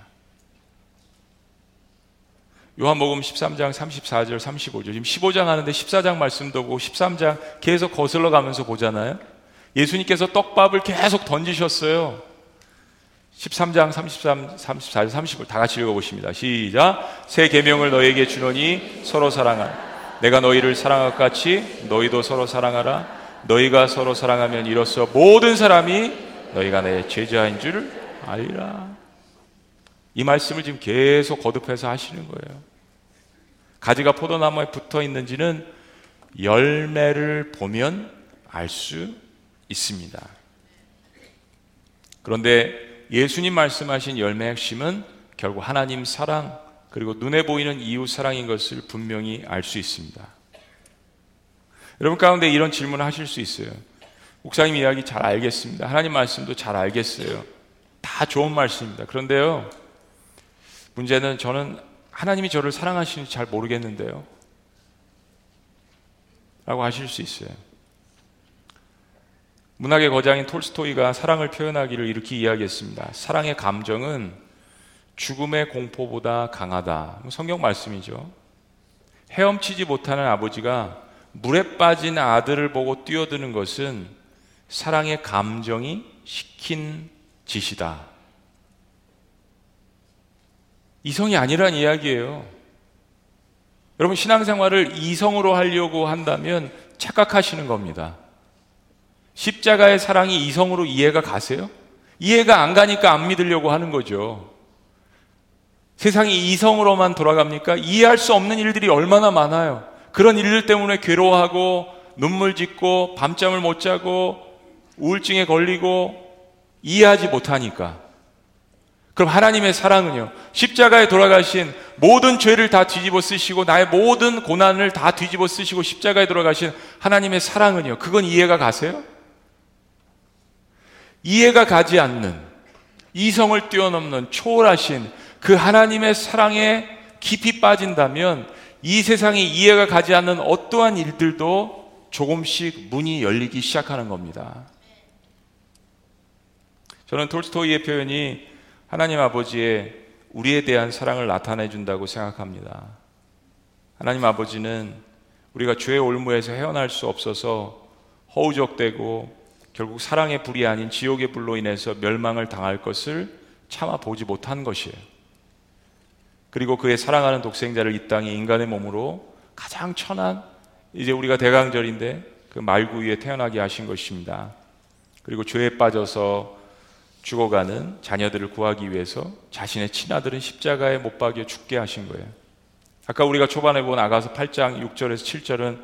요한복음 십삼 장 삼십사 절 삼십오 절, 지금 십오 장 하는데 십사 장 말씀도 보고 십삼 장 계속 거슬러 가면서 보잖아요. 예수님께서 떡밥을 계속 던지셨어요. 십삼 장 삼십삼, 삼십사 절, 삼십오 절 다 같이 읽어보십니다. 시작. 새 계명을 너에게 주노니 서로 사랑하라. 내가 너희를 사랑할 것 같이 너희도 서로 사랑하라. 너희가 서로 사랑하면 이로써 모든 사람이 너희가 내 제자인 줄 알리라. 이 말씀을 지금 계속 거듭해서 하시는 거예요. 가지가 포도나무에 붙어 있는지는 열매를 보면 알 수 있습니다. 그런데 예수님 말씀하신 열매의 핵심은 결국 하나님 사랑, 그리고 눈에 보이는 이웃 사랑인 것을 분명히 알 수 있습니다. 여러분 가운데 이런 질문을 하실 수 있어요. 목사님 이야기 잘 알겠습니다. 하나님 말씀도 잘 알겠어요. 다 좋은 말씀입니다. 그런데요, 문제는 저는 하나님이 저를 사랑하시는지 잘 모르겠는데요 라고 하실 수 있어요. 문학의 거장인 톨스토이가 사랑을 표현하기를 이렇게 이야기했습니다. 사랑의 감정은 죽음의 공포보다 강하다. 성경 말씀이죠. 헤엄치지 못하는 아버지가 물에 빠진 아들을 보고 뛰어드는 것은 사랑의 감정이 시킨 짓이다. 이성이 아니란 이야기예요. 여러분, 신앙생활을 이성으로 하려고 한다면 착각하시는 겁니다. 십자가의 사랑이 이성으로 이해가 가세요? 이해가 안 가니까 안 믿으려고 하는 거죠. 세상이 이성으로만 돌아갑니까? 이해할 수 없는 일들이 얼마나 많아요. 그런 일들 때문에 괴로워하고 눈물 짓고 밤잠을 못 자고 우울증에 걸리고 이해하지 못하니까. 그럼 하나님의 사랑은요, 십자가에 돌아가신 모든 죄를 다 뒤집어 쓰시고 나의 모든 고난을 다 뒤집어 쓰시고 십자가에 돌아가신 하나님의 사랑은요, 그건 이해가 가세요? 이해가 가지 않는, 이성을 뛰어넘는 초월하신 그 하나님의 사랑에 깊이 빠진다면 이 세상에 이해가 가지 않는 어떠한 일들도 조금씩 문이 열리기 시작하는 겁니다. 저는 톨스토이의 표현이 하나님 아버지의 우리에 대한 사랑을 나타내 준다고 생각합니다. 하나님 아버지는 우리가 죄의 올무에서 헤어날 수 없어서 허우적대고 결국 사랑의 불이 아닌 지옥의 불로 인해서 멸망을 당할 것을 참아 보지 못한 것이에요. 그리고 그의 사랑하는 독생자를 이 땅에 인간의 몸으로 가장 천한, 이제 우리가 대강절인데 그 말구 위에 태어나게 하신 것입니다. 그리고 죄에 빠져서 죽어가는 자녀들을 구하기 위해서 자신의 친아들은 십자가에 못 박여 죽게 하신 거예요. 아까 우리가 초반에 본 아가서 팔 장 육 절에서 칠 절은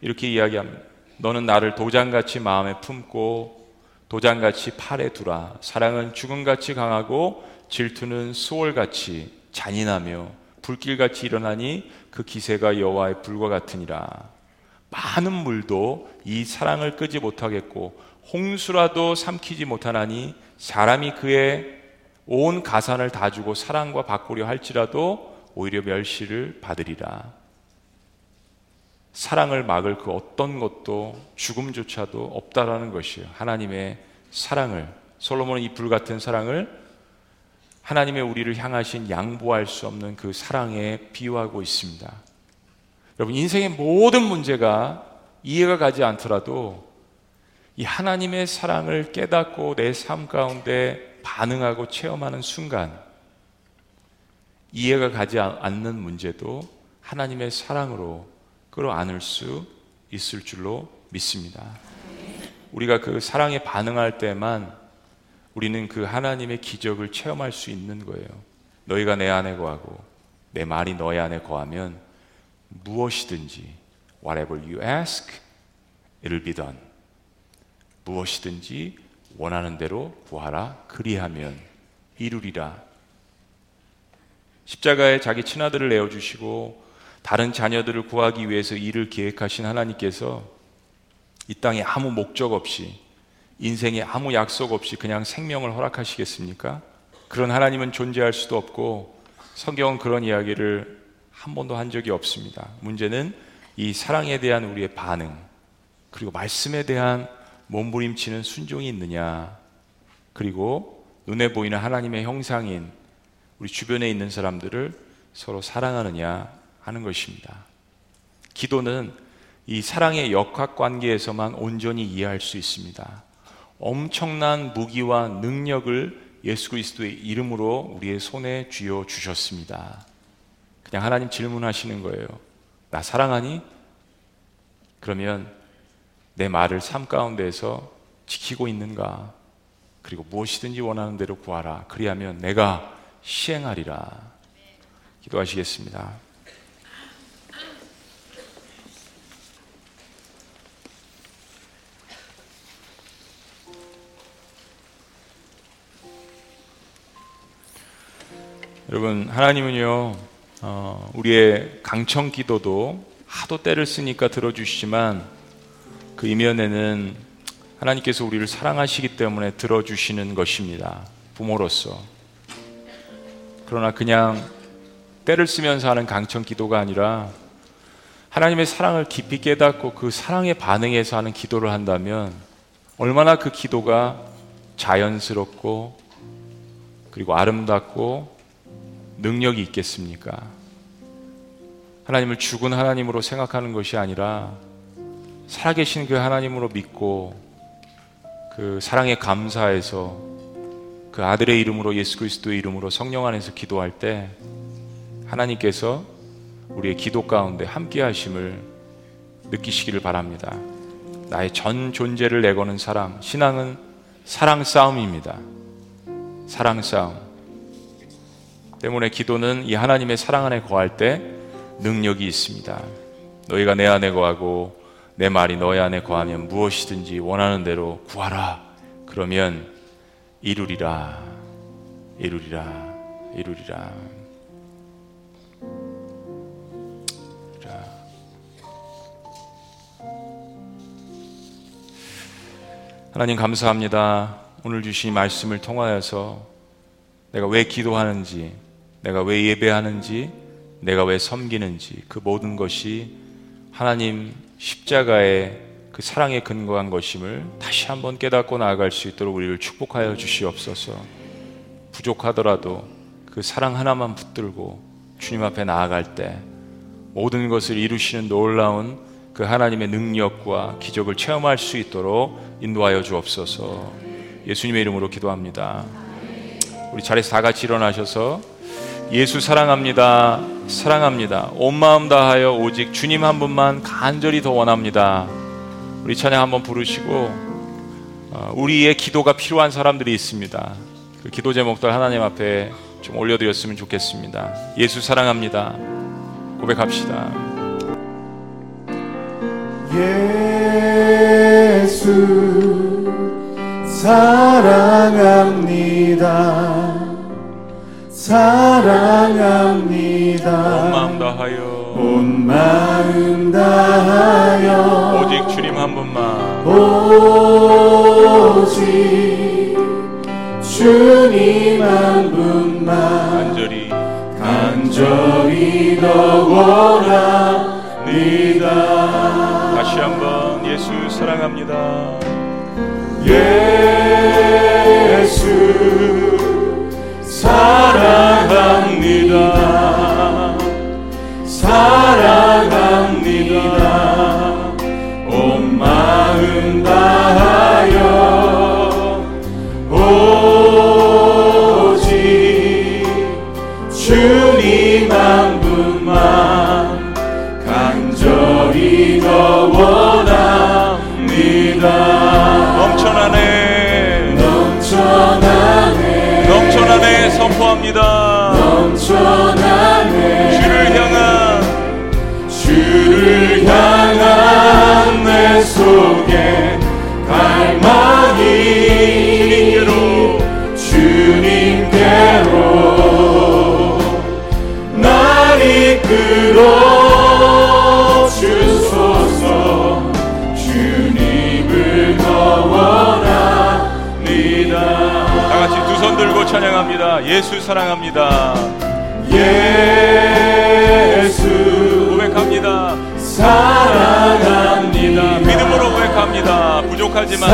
이렇게 이야기합니다. 너는 나를 도장같이 마음에 품고 도장같이 팔에 두라. 사랑은 죽음같이 강하고 질투는 수월같이 잔인하며 불길같이 일어나니 그 기세가 여호와의 불과 같으니라. 많은 물도 이 사랑을 끄지 못하겠고 홍수라도 삼키지 못하나니 사람이 그의 온 가산을 다 주고 사랑과 바꾸려 할지라도 오히려 멸시를 받으리라. 사랑을 막을 그 어떤 것도, 죽음조차도 없다라는 것이에요. 하나님의 사랑을, 솔로몬은 이 불같은 사랑을 하나님의 우리를 향하신 양보할 수 없는 그 사랑에 비유하고 있습니다. 여러분, 인생의 모든 문제가 이해가 가지 않더라도 이 하나님의 사랑을 깨닫고 내 삶 가운데 반응하고 체험하는 순간, 이해가 가지 않는 문제도 하나님의 사랑으로 끌어안을 수 있을 줄로 믿습니다. 우리가 그 사랑에 반응할 때만 우리는 그 하나님의 기적을 체험할 수 있는 거예요. 너희가 내 안에 거하고 내 말이 너희 안에 거하면 무엇이든지 whatever you ask, it will be done. 무엇이든지 원하는 대로 구하라. 그리하면 이루리라. 십자가에 자기 친아들을 내어주시고 다른 자녀들을 구하기 위해서 일을 계획하신 하나님께서 이 땅에 아무 목적 없이, 인생에 아무 약속 없이 그냥 생명을 허락하시겠습니까? 그런 하나님은 존재할 수도 없고 성경은 그런 이야기를 한 번도 한 적이 없습니다. 문제는 이 사랑에 대한 우리의 반응, 그리고 말씀에 대한 몸부림치는 순종이 있느냐, 그리고 눈에 보이는 하나님의 형상인 우리 주변에 있는 사람들을 서로 사랑하느냐 하는 것입니다. 기도는 이 사랑의 역학관계에서만 온전히 이해할 수 있습니다. 엄청난 무기와 능력을 예수 그리스도의 이름으로 우리의 손에 쥐어주셨습니다. 그냥 하나님 질문하시는 거예요. 나 사랑하니? 그러면 내 말을 삶 가운데에서 지키고 있는가? 그리고 무엇이든지 원하는 대로 구하라. 그리하면 내가 시행하리라. 기도하시겠습니다. 여러분, 하나님은요, 어, 우리의 강청 기도도 하도 때를 쓰니까 들어주시지만 그 이면에는 하나님께서 우리를 사랑하시기 때문에 들어주시는 것입니다. 부모로서. 그러나 그냥 때를 쓰면서 하는 강청 기도가 아니라 하나님의 사랑을 깊이 깨닫고 그 사랑에 반응해서 하는 기도를 한다면 얼마나 그 기도가 자연스럽고 그리고 아름답고 능력이 있겠습니까? 하나님을 죽은 하나님으로 생각하는 것이 아니라 살아계신 그 하나님으로 믿고 그 사랑에 감사해서 그 아들의 이름으로, 예수 그리스도의 이름으로 성령 안에서 기도할 때 하나님께서 우리의 기도 가운데 함께 하심을 느끼시기를 바랍니다. 나의 전 존재를 내거는 사랑, 신앙은 사랑 싸움입니다. 사랑 싸움 때문에 기도는 이 하나님의 사랑 안에 거할 때 능력이 있습니다. 너희가 내 안에 거하고 내 말이 너희 안에 거하면 무엇이든지 원하는 대로 구하라. 그러면 이루리라, 이루리라, 이루리라. 하나님 감사합니다. 오늘 주신 말씀을 통하여서 내가 왜 기도하는지, 내가 왜 예배하는지, 내가 왜 섬기는지, 그 모든 것이 하나님 십자가의 그 사랑에 근거한 것임을 다시 한번 깨닫고 나아갈 수 있도록 우리를 축복하여 주시옵소서. 부족하더라도 그 사랑 하나만 붙들고 주님 앞에 나아갈 때 모든 것을 이루시는 놀라운 그 하나님의 능력과 기적을 체험할 수 있도록 인도하여 주옵소서. 예수님의 이름으로 기도합니다. 우리 자리에서 다 같이 일어나셔서 예수 사랑합니다, 사랑합니다, 온 마음 다하여 오직 주님 한 분만 간절히 더 원합니다. 우리 찬양 한번 부르시고 우리의 기도가 필요한 사람들이 있습니다. 그 기도 제목들 하나님 앞에 좀 올려드렸으면 좋겠습니다. 예수 사랑합니다 고백합시다. 예수 사랑합니다, 사랑합니다, 온 마음 다하여, 온 마음 다하여 오직 주님 한 분만, 오직 주님 한 분만 간절히 간절히 더 원합니다. 다시 한번 예수 사랑합니다. 예수 사랑합니다, 사랑합니다, 온 마음 다하여 오직 주님 한 분만 간절히 더 원합니다. 넘쳐나네, 넘쳐나네, 넘쳐나네, 선포합니다. 넘쳐나네, 주를 향한, 주를 향한 내 속에 갈망이 주님께로, 주님께로 날 이끌어 주소서. 주님을 더 원합니다. 두 손 들고 찬양합니다. 예수 사랑합니다. 예수 고백합니다. 사랑합니다. 믿음으로 고백합니다. 부족하지만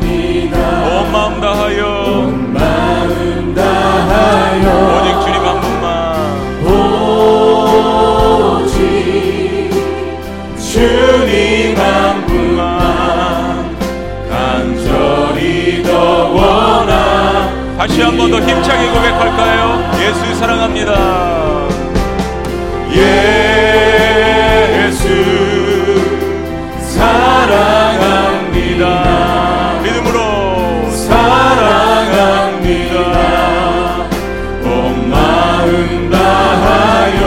믿음으로 온 마음 다하여, 온 마음 다하여 오직 주님 한 분만, 오직 주님 한 분만 간절히 더 다시 한 번 더 힘차게 고백할까요? 예수 사랑합니다. 예수 사랑합니다. 믿음으로 사랑합니다. 온 마음 다하여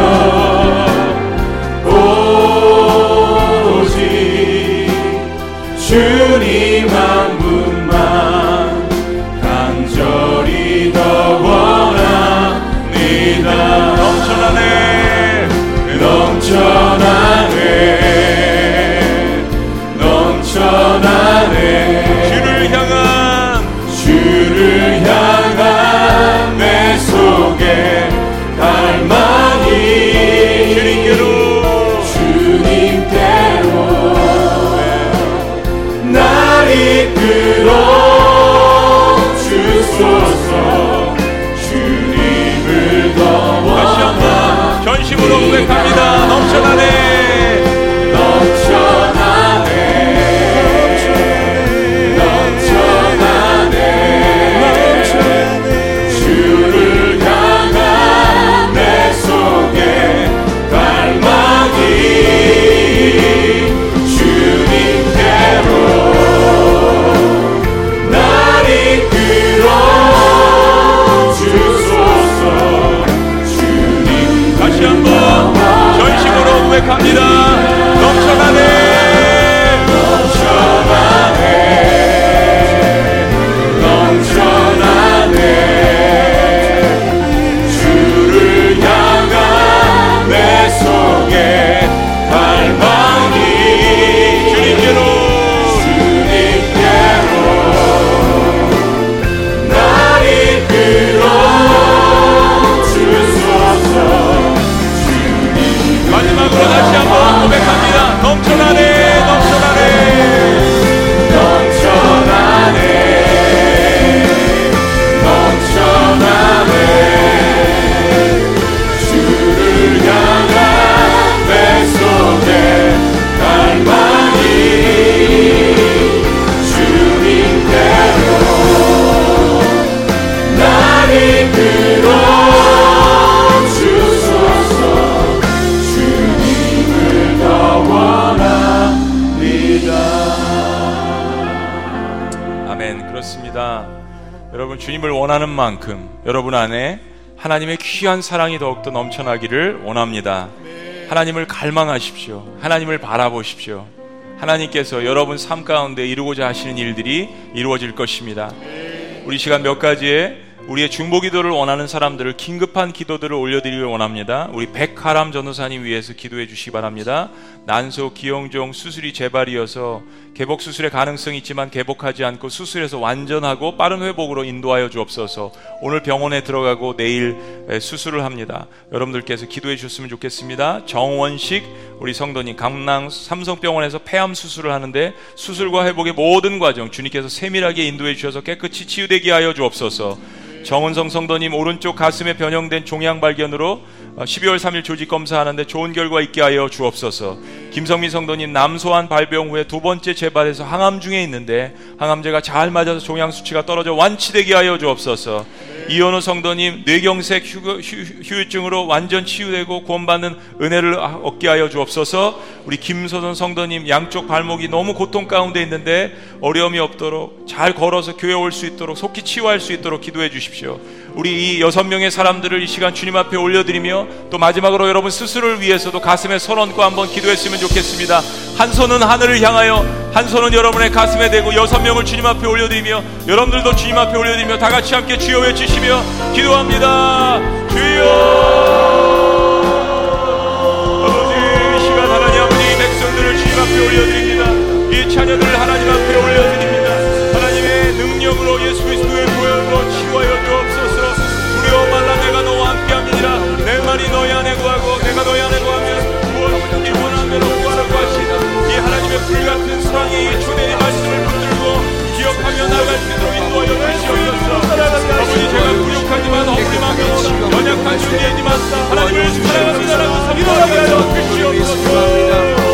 오직 주님 한 분만 원합니다. 넘쳐나네, 넘쳐나네, 넘쳐나네, 주를 향한, 주를 향한 내 속에 갈망이 주님께로, 주님께로 날 이끌어 주소서. 전심으로 고백합니다. 넘쳐나네, 넘쳐나네, 넘쳐나네, 주님을 원하는 만큼 여러분 안에 하나님의 귀한 사랑이 더욱더 넘쳐나기를 원합니다. 하나님을 갈망하십시오. 하나님을 바라보십시오. 하나님께서 여러분 삶 가운데 이루고자 하시는 일들이 이루어질 것입니다. 우리 시간 몇 가지에 우리의 중보기도를 원하는 사람들을 긴급한 기도들을 올려드리길 원합니다. 우리 백하람 전도사님 위해서 기도해 주시기 바랍니다. 난소 기형종 수술이 재발이어서 개복 수술의 가능성이 있지만 개복하지 않고 수술에서 완전하고 빠른 회복으로 인도하여 주옵소서. 오늘 병원에 들어가고 내일 수술을 합니다. 여러분들께서 기도해 주셨으면 좋겠습니다. 정원식 우리 성도님 강남 삼성병원에서 폐암 수술을 하는데 수술과 회복의 모든 과정 주님께서 세밀하게 인도해 주셔서 깨끗이 치유되게 하여 주옵소서. 정은성 성도님 오른쪽 가슴에 변형된 종양 발견으로 십이월 삼일 조직 검사하는데 좋은 결과 있게 하여 주옵소서. 김성민 성도님 남소환 발병 후에 두 번째 재발해서 항암 중에 있는데 항암제가 잘 맞아서 종양 수치가 떨어져 완치되게 하여 주옵소서. 이현우 성도님 뇌경색 후유증으로 완전 치유되고 구원받는 은혜를 얻게 하여 주옵소서. 우리 김소선 성도님 양쪽 발목이 너무 고통 가운데 있는데 어려움이 없도록 잘 걸어서 교회 올 수 있도록 속히 치유할 수 있도록 기도해 주십시오. 우리 이 여섯 명의 사람들을 이 시간 주님 앞에 올려드리며 또 마지막으로 여러분 스스로를 위해서도 가슴에 손 얹고 한번 기도했으면 좋겠습니다. 한 손은 하늘을 향하여 한 손은 여러분의 가슴에 대고 여섯 명을 주님 앞에 올려드리며 여러분들도 주님 앞에 올려드리며 다 같이 함께 주여 외치시며 기도합니다. 주여 아버지 이 시간 하나님 아버지 백성들을 주님 앞에 올려드립니다. 이 자녀들을 하나님 앞에 올려드립니다. 하나님의 능력으로 예수 그리스도의 보혈로 치유하여 주옵소서. 두려워 말라 내가 너와 함께함이니라. 내 말이 너희 안에 구하고 내가 너희 안에 구하면 구원이 원하면 구하라고 하시나. 이 하나님의 불같은 사랑이 이 초대의 말씀을 붙들고 기억하며 나갈 수 있도록 인도하여 주시옵소서. 아버지 제가 부족하지만 억울하고 연약한 존재이지만 하나님을 사랑하는 사람은 선포하게 하여 주시옵소서.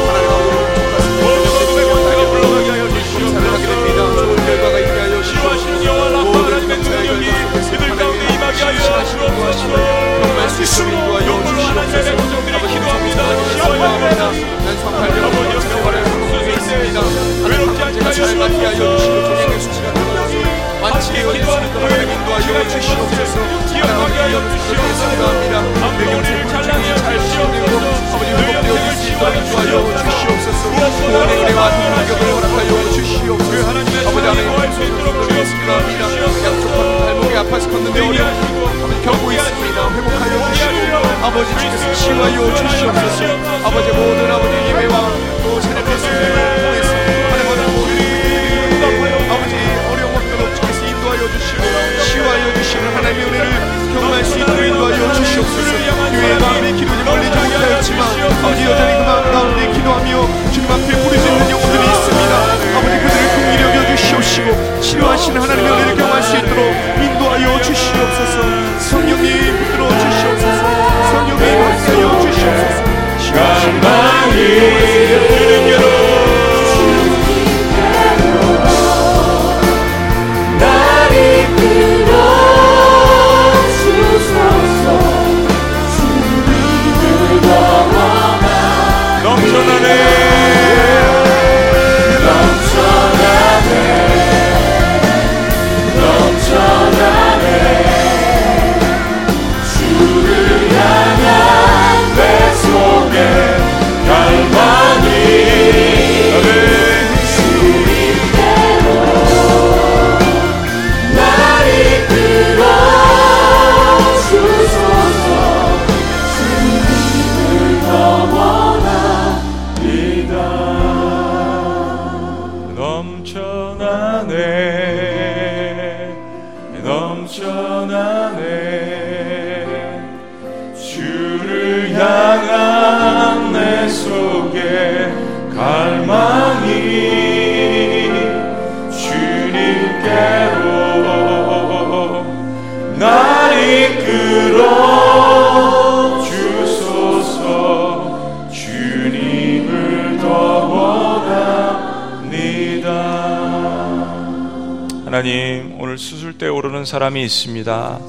하나님 오늘 수술대에 오르는 사람이 있습니다.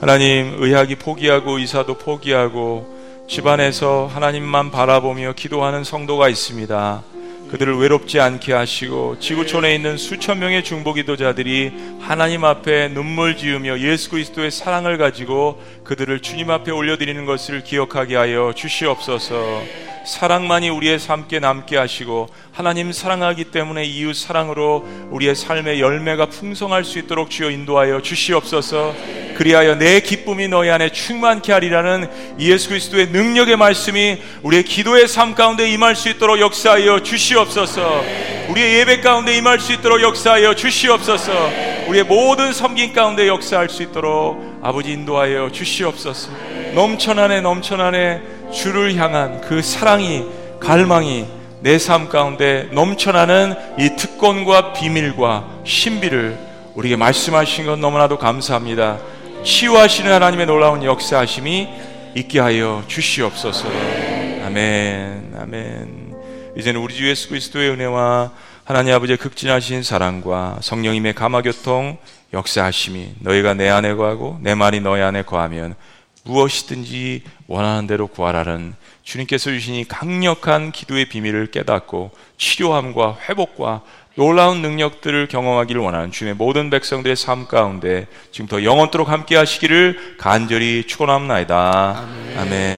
하나님 의학이 포기하고 의사도 포기하고 집안에서 하나님만 바라보며 기도하는 성도가 있습니다. 그들을 외롭지 않게 하시고 지구촌에 있는 수천 명의 중보기도자들이 하나님 앞에 눈물 지으며 예수 그리스도의 사랑을 가지고 그들을 주님 앞에 올려드리는 것을 기억하게 하여 주시옵소서. 사랑만이 우리의 삶에 남게 하시고 하나님 사랑하기 때문에 이웃 사랑으로 우리의 삶의 열매가 풍성할 수 있도록 주여 인도하여 주시옵소서. 그리하여 내 기쁨이 너희 안에 충만케 하리라는 예수 그리스도의 능력의 말씀이 우리의 기도의 삶 가운데 임할 수 있도록 역사하여 주시옵소서. 우리의 예배 가운데 임할 수 있도록 역사하여 주시옵소서. 우리의 모든 섬김 가운데 역사할 수 있도록 아버지 인도하여 주시옵소서. 넘쳐나네 넘쳐나네 주를 향한 그 사랑이, 갈망이 내 삶 가운데 넘쳐나는 이 특권과 비밀과 신비를 우리에게 말씀하신 것 너무나도 감사합니다. 치유하시는 하나님의 놀라운 역사하심이 있게 하여 주시옵소서. 아멘. 아멘. 이제는 우리 주 예수 그리스도의 은혜와 하나님 아버지의 극진하신 사랑과 성령님의 감화교통 역사하심이 너희가 내 안에 거하고 내 말이 너희 안에 거하면 무엇이든지 원하는 대로 구하라는 주님께서 주신 이 강력한 기도의 비밀을 깨닫고 치료함과 회복과 놀라운 능력들을 경험하기를 원하는 주님의 모든 백성들의 삶 가운데 지금부터 영원토록 함께 하시기를 간절히 축원합니다. 아멘, 아멘.